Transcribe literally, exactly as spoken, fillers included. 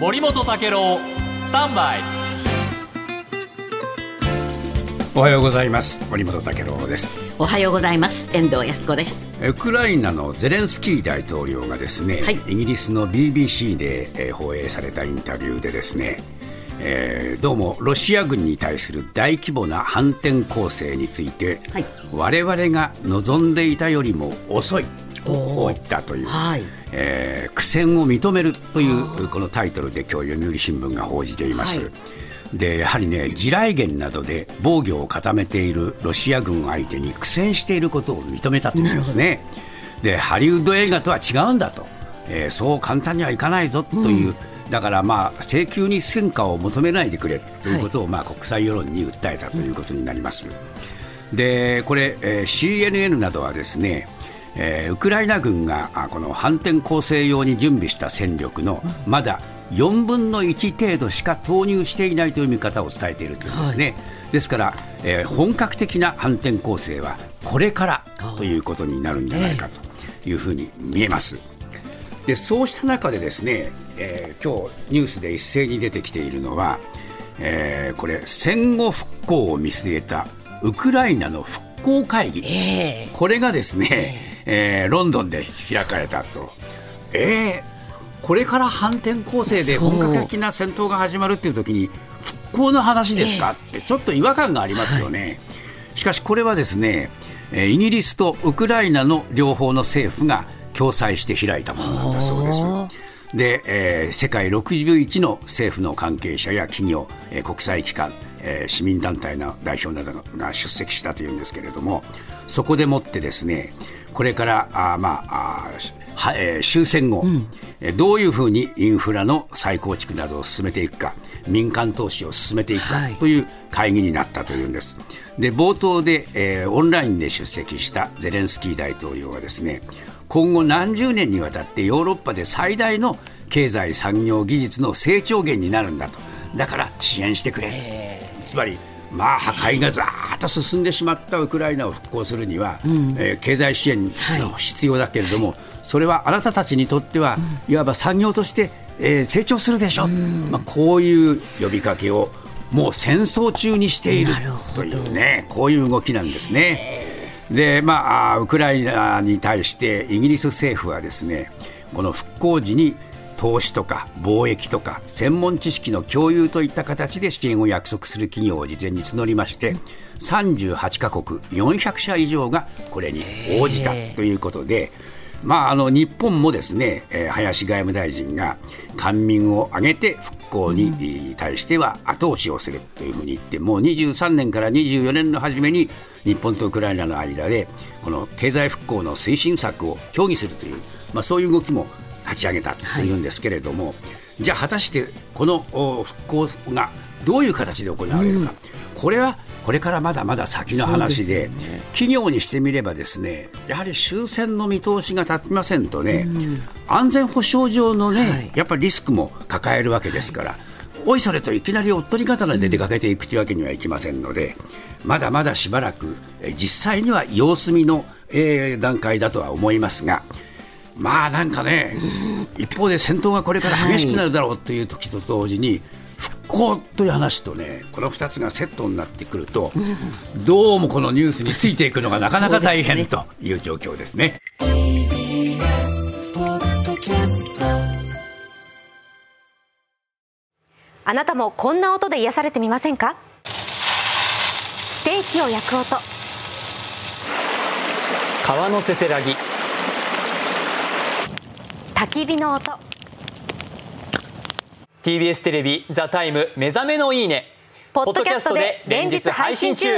森本武郎スタンバイ。おはようございます。森本武郎です。おはようございます。遠藤康子です。ウクライナのゼレンスキー大統領がですね、はい、イギリスの ビービーシー で放映されたインタビューでですね、えー、どうもロシア軍に対する大規模な反転攻勢について、はい、我々が望んでいたよりも遅いこういったという、はいえー、苦戦を認めるというこのタイトルで今日読売新聞が報じています、はい、でやはりね地雷原などで防御を固めているロシア軍を相手に苦戦していることを認めたというんですね。でハリウッド映画とは違うんだと、えー、そう簡単にはいかないぞという、うんだからまあ請求に戦果を求めないでくれということをまあ国際世論に訴えたということになります。でこれ、えー、シーエヌエヌ などはですね、えー、ウクライナ軍がこの反転攻勢用に準備した戦力のまだよんぶんのいち程度しか投入していないという見方を伝えているというんですね、はい、ですから、えー、本格的な反転攻勢はこれからということになるんじゃないかというふうに見えます。でそうした中でですね、えー、今日ニュースで一斉に出てきているのは、えー、これ戦後復興を見据えたウクライナの復興会議、えー、これがですね、えーえー、ロンドンで開かれたと、えー、これから反転攻勢で本格的な戦闘が始まるという時に復興の話ですか、えー、ってちょっと違和感がありますよね、はい、しかしこれはですねイギリスとウクライナの両方の政府が共催して開いたものなんだそうです。で、えー、世界ろくじゅういちの政府の関係者や企業、えー、国際機関、えー、市民団体の代表などが出席したというんですけれども、そこでもってですねこれからあ、まああえー、終戦後、うんえー、どういうふうにインフラの再構築などを進めていくか民間投資を進めていくかという会議になったというんです。で冒頭で、えー、オンラインで出席したゼレンスキー大統領はですね今後何十年にわたってヨーロッパで最大の経済産業技術の成長源になるんだとだから支援してくれ、えー、つまり、まあ、破壊がざーっと進んでしまったウクライナを復興するには、えーえー、経済支援が必要だけれども、はい、それはあなたたちにとっては、うん、いわば産業として、えー、成長するでしょ、うんまあ、こういう呼びかけをもう戦争中にしているというねこういう動きなんですね、えーでまあ、ウクライナに対してイギリス政府はですねこの復興時に投資とか貿易とか専門知識の共有といった形で支援を約束する企業を事前に募りましてさんじゅうはちかこくよんひゃくしゃ以上がこれに応じたということで、まあ、あの日本もですね、えー、林外務大臣が官民を挙げて復興に対しては後押しをするというふうに言ってもうにじゅうさんねんからにじゅうよねんの初めに日本とウクライナの間でこの経済復興の推進策を協議するという、まあ、そういう動きも立ち上げたというんですけれども、はい、じゃあ果たしてこの復興がどういう形で行われるか、うん、これはこれからまだまだ先の話 で, で、ね、企業にしてみればですねやはり終戦の見通しが立ちませんとね、うん、安全保障上のね、はい、やっぱりリスクも抱えるわけですから、はい、おいそれといきなりおっとり刀で出かけていくというわけにはいきませんので、うん、まだまだしばらく実際には様子見の、えー、段階だとは思いますがまあなんかね、うん、一方で戦闘がこれから激しくなるだろうという時と同時に、はい復興という話とねこのふたつがセットになってくるとどうもこのニュースについていくのがなかなか大変という状況ですね。あなたもこんな音で癒されてみませんか。ステーキを焼く音、川のせせらぎ、焚き火の音、ティービーエス テレビザタイム目覚めのいいねポッドキャストで連日配信中。